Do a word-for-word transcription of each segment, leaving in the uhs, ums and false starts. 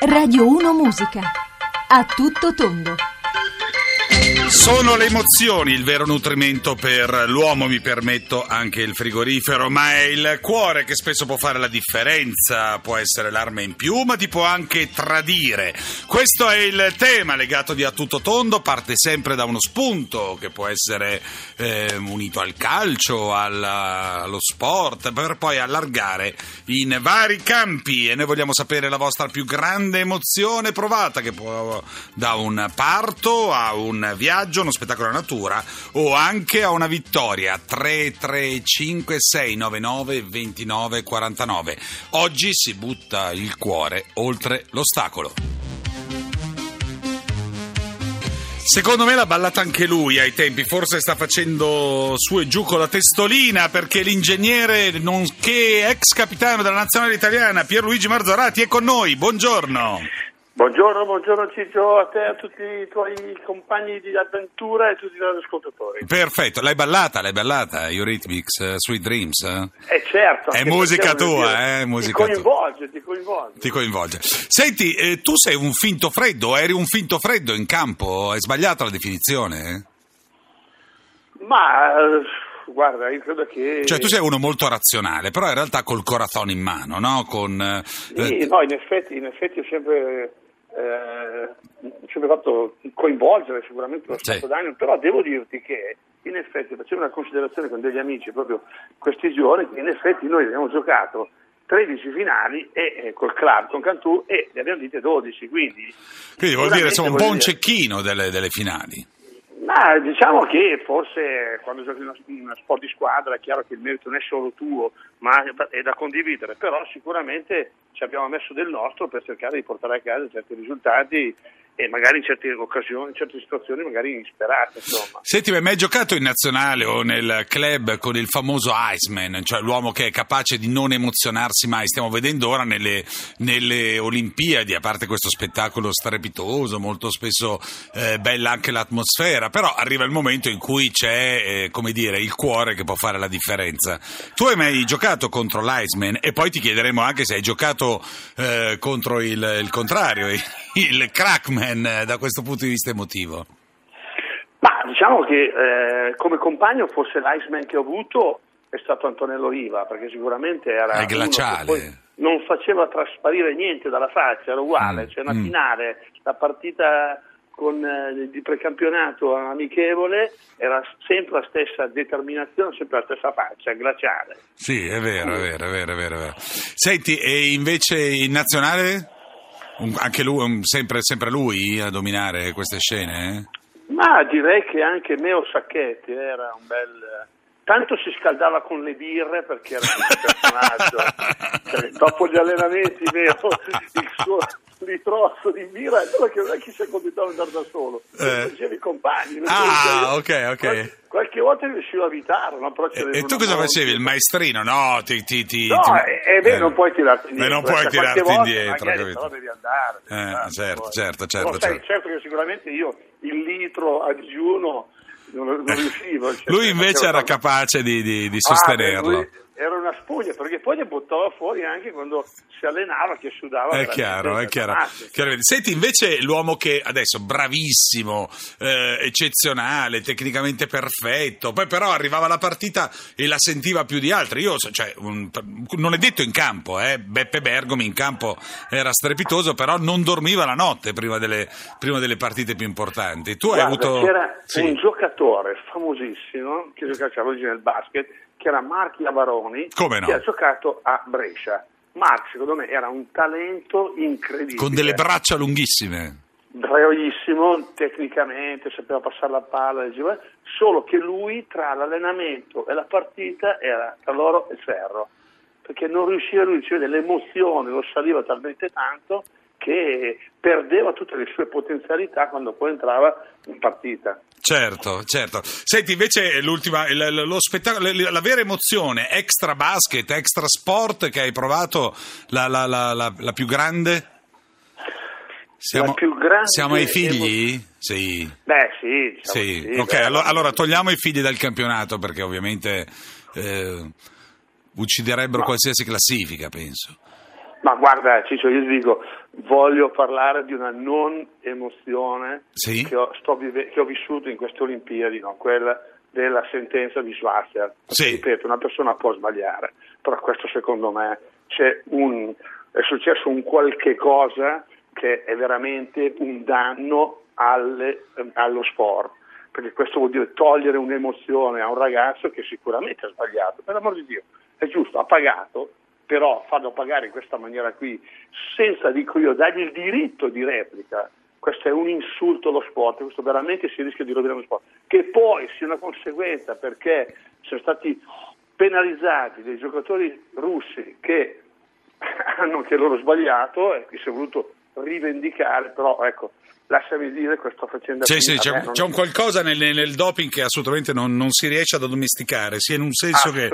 Radio uno Musica. A tutto tondo. Sono le emozioni il vero nutrimento per l'uomo, mi permetto anche il frigorifero, ma è il cuore che spesso può fare la differenza, può essere l'arma in più, ma ti può anche tradire. Questo è il tema legato di A Tutto Tondo, parte sempre da uno spunto che può essere eh, unito al calcio, alla, allo sport, per poi allargare in vari campi, e noi vogliamo sapere la vostra più grande emozione provata, che può da un parto a un viaggio, uno spettacolo alla natura o anche a una vittoria. Tre tre cinque sei nove nove due nove quattro nove. Oggi si butta il cuore oltre l'ostacolo. Secondo me l'ha ballata anche lui ai tempi, forse sta facendo su e giù con la testolina, perché l'ingegnere nonché ex capitano della nazionale italiana Pierluigi Marzorati è con noi. Buongiorno. Buongiorno, buongiorno Ciccio, a te, a tutti i tuoi compagni di avventura e a tutti i tuoi ascoltatori. Perfetto, l'hai ballata, l'hai ballata, Eurythmics, uh, Sweet Dreams? Eh, eh certo. È musica tua, eh, musica tua. Ti coinvolge, ti coinvolge. Ti coinvolge. Senti, eh, tu sei un finto freddo, eri un finto freddo in campo, hai sbagliato la definizione? Ma... guarda, io credo che... Cioè, tu sei uno molto razionale, però in realtà col corazon in mano, no? Con... Sì, no, in effetti, in effetti ho sempre, eh, sempre fatto coinvolgere sicuramente lo stato d'animo, però devo dirti che in effetti facevo una considerazione con degli amici proprio questi giorni, che in effetti noi abbiamo giocato tredici finali e, eh, col club, con Cantù, e ne abbiamo dite dodici, quindi... Quindi vuol dire, insomma, un po' un cecchino delle, delle finali. Ma diciamo che forse quando giochi in uno sport di squadra è chiaro che il merito non è solo tuo, ma è da condividere, però sicuramente ci abbiamo messo del nostro per cercare di portare a casa certi risultati e magari in certe occasioni, in certe situazioni magari insperate, insomma. Senti, ma hai mai giocato in nazionale o nel club con il famoso Iceman, cioè l'uomo che è capace di non emozionarsi mai? Stiamo vedendo ora nelle, nelle Olimpiadi, a parte questo spettacolo strepitoso, molto spesso eh, bella anche l'atmosfera, però arriva il momento in cui c'è, eh, come dire, il cuore che può fare la differenza. Tu hai mai giocato contro l'Iceman? E poi ti chiederemo anche se hai giocato eh, contro il, il contrario, il, il Crackman, da questo punto di vista emotivo. Ma diciamo che eh, come compagno forse l'Iceman che ho avuto è stato Antonello Riva, perché sicuramente era glaciale, non faceva trasparire niente dalla faccia, era uguale, mm. cioè una finale, mm. la partita con, eh, di precampionato amichevole, era sempre la stessa determinazione, sempre la stessa faccia, glaciale. Sì, è vero, è vero, è vero, è vero, è vero. Senti, e invece in nazionale? Anche lui, sempre, sempre lui a dominare queste scene? Eh? Ma direi che anche Meo Sacchetti era un bel... Tanto si scaldava con le birre perché era un personaggio. Cioè, dopo gli allenamenti Meo, il suo ritrosso di birra, è quello che non è che si accontentava andare da solo, eh. c'erano i compagni. Ah, ok, ok. Qualche, qualche volta riuscivo a evitarlo. No? Però e e tu cosa facevi? Il maestrino? No, ti... ti, ti no, ti... Eh, beh, eh. non puoi tirarti indietro. Beh, non puoi cioè, tirarti indietro. Magari, però devi andare. Devi eh, andare certo, poi. certo, certo. Però, certo. Sai, certo che sicuramente io il litro a digiuno non, non riuscivo. Cioè, lui invece era tanto... capace di, di, di sostenerlo. Ah, lui... era una spugna, perché poi le buttava fuori anche quando si allenava, che sudava. È chiaro, è chiaro. Senti, invece l'uomo che adesso bravissimo, eh, eccezionale, tecnicamente perfetto, poi però arrivava la partita e la sentiva più di altri. Io, cioè, un, non è detto in campo, eh, Beppe Bergomi in campo era strepitoso, però non dormiva la notte prima delle, prima delle partite più importanti. Tu Guarda, hai avuto... C'era sì. un giocatore famosissimo che giocava oggi nel basket, che era Mark Iavaroni, no? che ha giocato a Brescia. Mark, secondo me, era un talento incredibile. Con delle braccia lunghissime. Bravissimo, tecnicamente, sapeva passare la palla, solo che lui tra l'allenamento e la partita era tra l'oro e il ferro, perché non riusciva a ricevere l'emozione, lo saliva talmente tanto che perdeva tutte le sue potenzialità quando poi entrava in partita. Certo, certo. Senti, invece l'ultima, lo spettacolo, la vera emozione extra basket, extra sport che hai provato, la, la, la, la, la più grande? Siamo, la più grande siamo ai figli? Emoz- sì. Beh, sì. Diciamo sì. Sì, ok, beh, allora, allora togliamo i figli dal campionato, perché ovviamente eh, ucciderebbero no. qualsiasi classifica, penso. Ma guarda Ciccio, io dico, voglio parlare di una non emozione sì. che, ho, sto vive- che ho vissuto in queste Olimpiadi, no? Quella della sentenza di Swasser. Sì. Ripeto, una persona può sbagliare, però questo secondo me c'è un, è successo un qualche cosa che è veramente un danno alle, allo sport, perché questo vuol dire togliere un'emozione a un ragazzo che sicuramente ha sbagliato, per l'amor di Dio, è giusto, ha pagato, però farlo pagare in questa maniera qui, senza, dico io, dargli il diritto di replica, questo è un insulto allo sport, questo veramente si rischia di rovinare lo sport, che poi sia una conseguenza, perché sono stati penalizzati dei giocatori russi che hanno anche loro sbagliato e che si è voluto rivendicare, però ecco, lasciami dire questa faccenda. Sì, sì, c'è, c'è un qualcosa nel, nel doping che assolutamente non, non si riesce ad addomesticare, sia in un senso ah, che...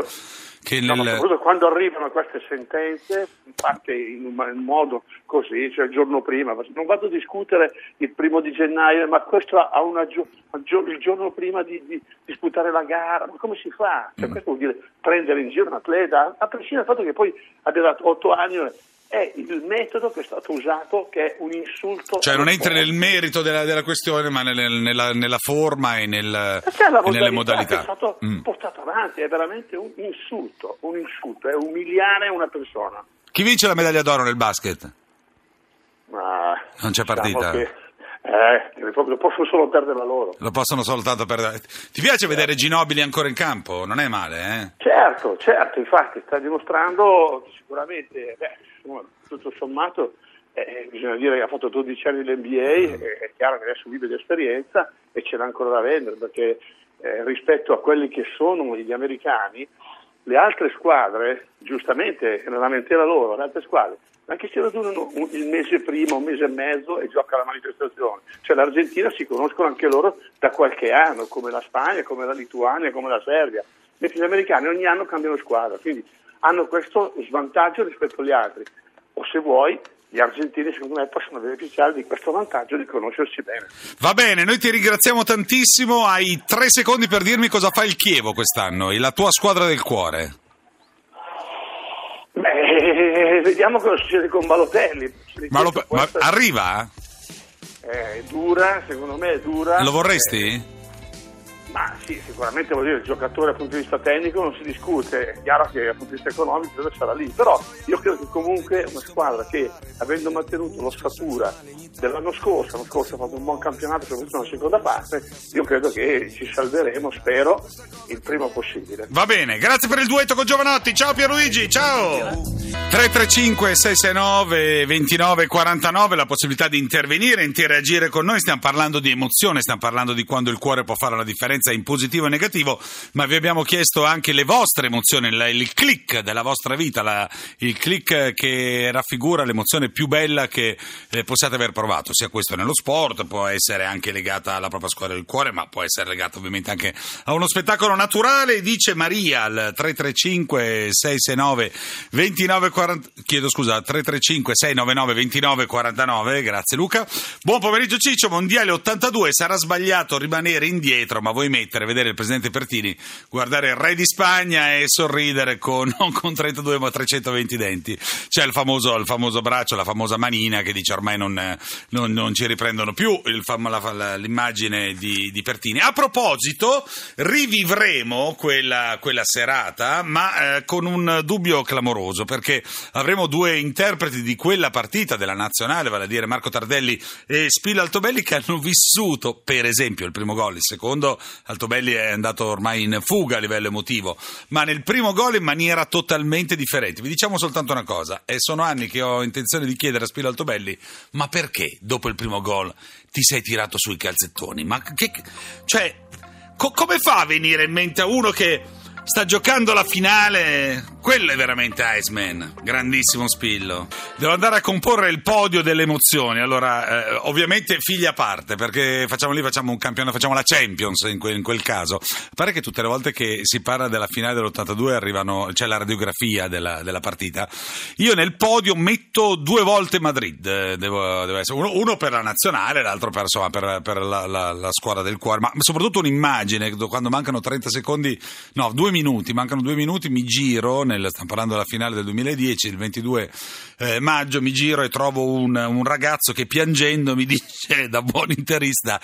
che nel... no, soprattutto quando arrivano queste sentenze fatte in un modo così, cioè il giorno prima, non vado a discutere il primo di gennaio, ma questo ha una gio- il giorno prima di, di disputare la gara, ma come si fa? Cioè, mm. Questo vuol dire prendere in giro un atleta, a prescindere dal fatto che poi abbia dato otto anni. È il metodo che è stato usato, che è un insulto. Cioè non entra nel merito della, della questione, ma nel, nella, nella forma e, nel, e modalità, nelle modalità. È stato mm. portato avanti, è veramente un insulto, un insulto, è umiliare una persona. Chi vince la medaglia d'oro nel basket? Ma, non c'è partita. Che... Eh, proprio, posso solo perderla loro. Lo possono soltanto perdere. Ti piace eh. vedere Ginobili ancora in campo? Non è male, eh? Certo, certo, infatti sta dimostrando sicuramente, beh, insomma, tutto sommato eh, bisogna dire che ha fatto dodici anni l'N B A, mm. è chiaro che adesso vive di esperienza e ce l'ha ancora da vendere, perché eh, rispetto a quelli che sono gli americani, le altre squadre, giustamente, è una lamentela loro, le altre squadre, ma che si radunano un, il mese prima, un mese e mezzo e gioca la manifestazione. Cioè l'Argentina si conoscono anche loro da qualche anno, come la Spagna, come la Lituania, come la Serbia, mentre gli americani ogni anno cambiano squadra, quindi hanno questo svantaggio rispetto agli altri. O se vuoi, gli argentini secondo me possono beneficiare di questo vantaggio di conoscersi bene. Va bene, noi ti ringraziamo tantissimo, hai tre secondi per dirmi cosa fa il Chievo quest'anno e la tua squadra del cuore. Beh, vediamo cosa succede con Balotelli. Ma, lo, ma arriva? È dura, secondo me è dura. Lo vorresti? Eh, ma sì, sicuramente vuol dire il giocatore dal punto di vista tecnico non si discute, è chiaro che dal punto di vista economico sarà lì, però io credo che comunque una squadra che avendo mantenuto l'ossatura dell'anno scorso, l'anno scorso ha fatto un buon campionato, soprattutto nella seconda parte, io credo che ci salveremo, spero, il prima possibile. Va bene, grazie per il duetto con Giovanotti, ciao Pierluigi, ciao! tre tre cinque sei sei nove due nove quattro nove, la possibilità di intervenire, interagire con noi, stiamo parlando di emozione, stiamo parlando di quando il cuore può fare la differenza in positivo e negativo, ma vi abbiamo chiesto anche le vostre emozioni, il click della vostra vita, la, il click che raffigura l'emozione più bella che possiate aver provato, sia questo nello sport, può essere anche legata alla propria squadra del cuore, ma può essere legata ovviamente anche a uno spettacolo naturale, dice Maria al tre tre cinque sei sei nove due nove quattro nove, chiedo scusa, tre tre cinque sei nove nove due nove quattro nove, grazie Luca. Buon pomeriggio Ciccio, mondiale ottantadue, sarà sbagliato rimanere indietro, ma vuoi mettere, vedere il presidente Pertini, guardare il re di Spagna e sorridere con, non con trentadue ma trecentoventi denti, c'è il famoso, il famoso braccio, la famosa manina che dice ormai non, non, non ci riprendono più, il, la, la, l'immagine di, di Pertini. A proposito, rivivremo quella, quella serata, ma eh, con un dubbio clamoroso, perché avremo due interpreti di quella partita della nazionale, vale a dire Marco Tardelli e Spillo Altobelli, che hanno vissuto per esempio il primo gol, il secondo Altobelli è andato ormai in fuga a livello emotivo, ma nel primo gol in maniera totalmente differente. Vi diciamo soltanto una cosa, e sono anni che ho intenzione di chiedere a Spillo Altobelli, ma perché dopo il primo gol ti sei tirato sui calzettoni? Ma che, cioè, co- come fa a venire in mente a uno che sta giocando la finale? Quello è veramente Iceman, grandissimo Spillo. Devo andare a comporre il podio delle emozioni. Allora, eh, ovviamente figli a parte, perché facciamo lì, facciamo un campionato, facciamo la Champions in quel, in quel caso. Pare che tutte le volte che si parla della finale dell'ottantadue arrivano, c'è la radiografia della, della partita. Io nel podio metto due volte Madrid, devo, devo essere, uno, uno per la nazionale, l'altro per, insomma, per, per la, la, la squadra del cuore, ma soprattutto un'immagine quando mancano trenta secondi, no, due minuti, mancano due minuti, mi giro, nel, stiamo parlando della finale del duemiladieci, il ventidue eh, maggio, mi giro e trovo un, un ragazzo che piangendo mi dice, da buon interista,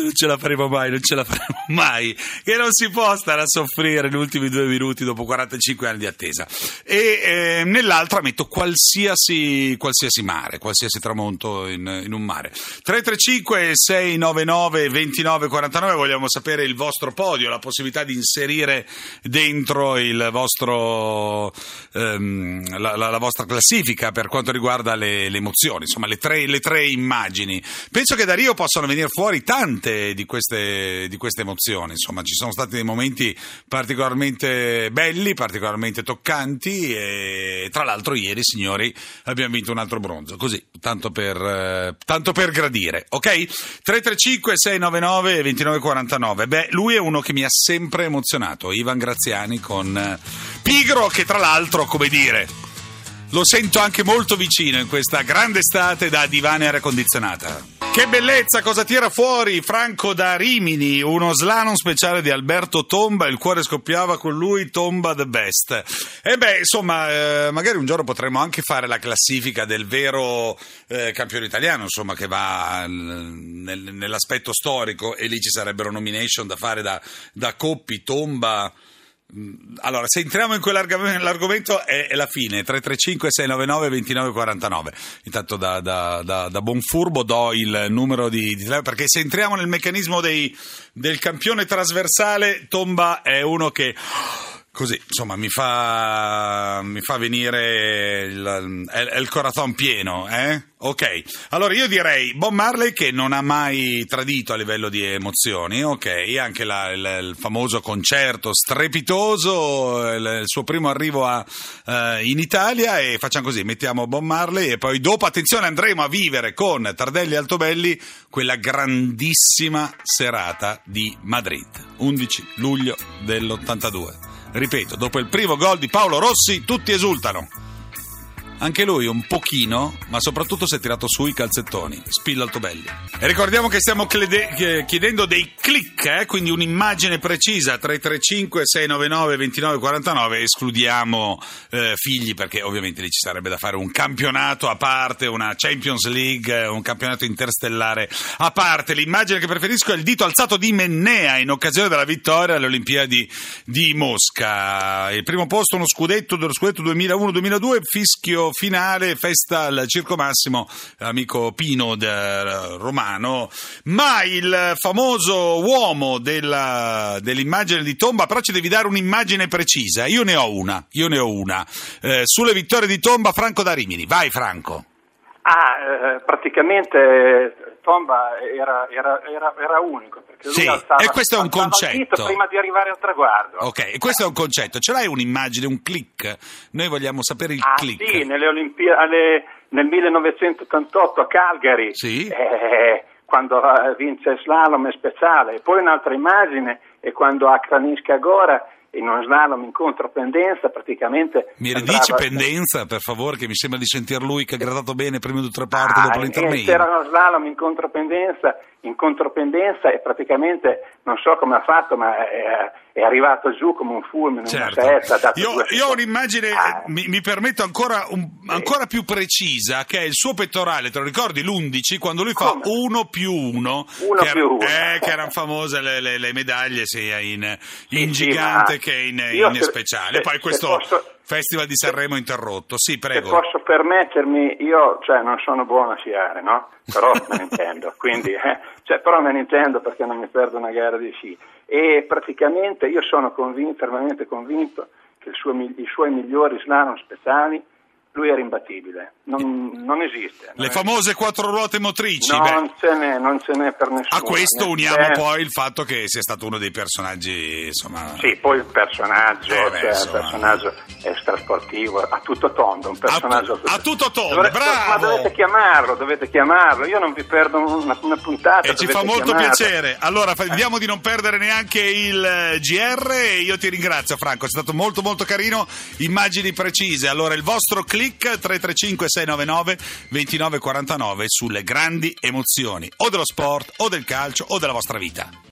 non ce la faremo mai, non ce la faremo mai, che non si può stare a soffrire gli ultimi due minuti dopo quarantacinque anni di attesa. E eh, nell'altra metto qualsiasi, qualsiasi mare, qualsiasi tramonto in, in un mare. tre tre cinque sei nove nove due nove quattro nove, vogliamo sapere il vostro podio, la possibilità di inserire dentro il vostro ehm, la, la, la vostra classifica per quanto riguarda le, le emozioni, insomma le tre, le tre immagini. Penso che da Rio possano venire fuori tante di queste, di queste emozioni, insomma ci sono stati dei momenti particolarmente belli, particolarmente toccanti e tra l'altro ieri, signori, abbiamo vinto un altro bronzo, così, tanto per, eh, tanto per gradire, ok? tre tre cinque sei nove nove due nove quattro nove. Beh, lui è uno che mi ha sempre emozionato, Ivan Graziani con Pigro, che tra l'altro, come dire, lo sento anche molto vicino in questa grande estate da divano e aria condizionata. Che bellezza, cosa tira fuori Franco da Rimini, uno slalom speciale di Alberto Tomba, il cuore scoppiava con lui, Tomba the best. E beh, insomma, eh, magari un giorno potremo anche fare la classifica del vero eh, campione italiano, insomma, che va nel, nell'aspetto storico, e lì ci sarebbero nomination da fare da, da Coppi, Tomba. Allora, se entriamo in quell'argomento è, è la fine. Tre tre cinque sei nove nove due nove quattro nove. Intanto da, da, da, da buon furbo do il numero di, di perché se entriamo nel meccanismo dei, del campione trasversale, Tomba è uno che così, insomma, mi fa mi fa venire il, il, il corazon pieno, eh? Ok, allora io direi Bob Marley, che non ha mai tradito a livello di emozioni, ok, anche la, il, il famoso concerto strepitoso, il, il suo primo arrivo a, uh, in Italia, e facciamo così, mettiamo Bob Marley e poi dopo, attenzione, andremo a vivere con Tardelli e Altobelli quella grandissima serata di Madrid, undici luglio dell'ottantadue. Ripeto, dopo il primo gol di Paolo Rossi tutti esultano. Anche lui un pochino, ma soprattutto si è tirato su i calzettoni, Spillo Altobelli. E ricordiamo che stiamo chiedendo dei click, eh? Quindi un'immagine precisa, tre tre cinque sei nove nove due nove quattro nove, escludiamo eh, figli, perché ovviamente lì ci sarebbe da fare un campionato a parte, una Champions League, un campionato interstellare a parte. L'immagine che preferisco è il dito alzato di Mennea in occasione della vittoria alle Olimpiadi di Mosca. Il primo posto, uno scudetto, dello scudetto duemilauno duemiladue, fischio finale, festa al Circo Massimo, amico Pino del Romano. Ma il famoso uomo della, dell'immagine di Tomba, però ci devi dare un'immagine precisa. Io ne ho una, io ne ho una. Eh, sulle vittorie di Tomba, Franco da Rimini. Vai Franco. Ah, eh, praticamente Tomba era, era, era, era unico, perché lui sì, alzava, e questo è un concetto prima di arrivare al traguardo. Ok, e questo eh. è un concetto. Ce l'hai un'immagine, un click? Noi vogliamo sapere il ah, click. Sì, nelle Olimpiadi nel millenovecentottantotto a Calgary, sì. eh, quando vince slalom speciale. Poi un'altra immagine è quando a Kranjska Gora, in uno slalom incontro pendenza, praticamente... Mi ridici andava... pendenza, per favore, che mi sembra di sentir lui che ha gradato bene prima di tre parti, ah, dopo l'intermedio. C'era uno slalom incontro pendenza, incontro pendenza, e praticamente non so come ha fatto, ma è, è arrivato giù come un fulmine, certo. una setta. Io, io ho un'immagine, ah. mi, mi permetto, ancora, un, sì. ancora più precisa, che è il suo pettorale, te lo ricordi, l'undici, quando lui fa come? uno più uno, uno che, più era, eh, che erano famose le, le, le medaglie, sia sì, in, in sì, gigante... Sì, che in, in se, speciale, se, poi questo posso, Festival di Sanremo se, interrotto, sì prego. Se posso permettermi, io cioè non sono buono a sciare, no? Però me ne intendo, quindi, eh, cioè, però me ne intendo perché non mi perdo una gara di sci, e praticamente io sono convinto, fermamente convinto, che il suo, i suoi migliori slalom speciali, lui era imbattibile, non, non esiste. Non le esiste. Famose quattro ruote motrici. Non beh. ce n'è, non ce n'è per nessuno. A questo uniamo c'è. Poi il fatto che sia stato uno dei personaggi, insomma... Sì, poi il personaggio, eh, beh, cioè, insomma... il personaggio extrasportivo, a tutto tondo, un personaggio... A, tutto... a tutto tondo, Dovre... bravo! Ma dovete chiamarlo, dovete chiamarlo, io non vi perdo una, una puntata. E ci fa molto chiamarlo. piacere. Allora, vediamo di non perdere neanche il G R, e io ti ringrazio Franco, è stato molto molto carino, immagini precise. Allora, il vostro clip tre tre cinque sei nove nove due nove quattro nove sulle grandi emozioni o dello sport o del calcio o della vostra vita.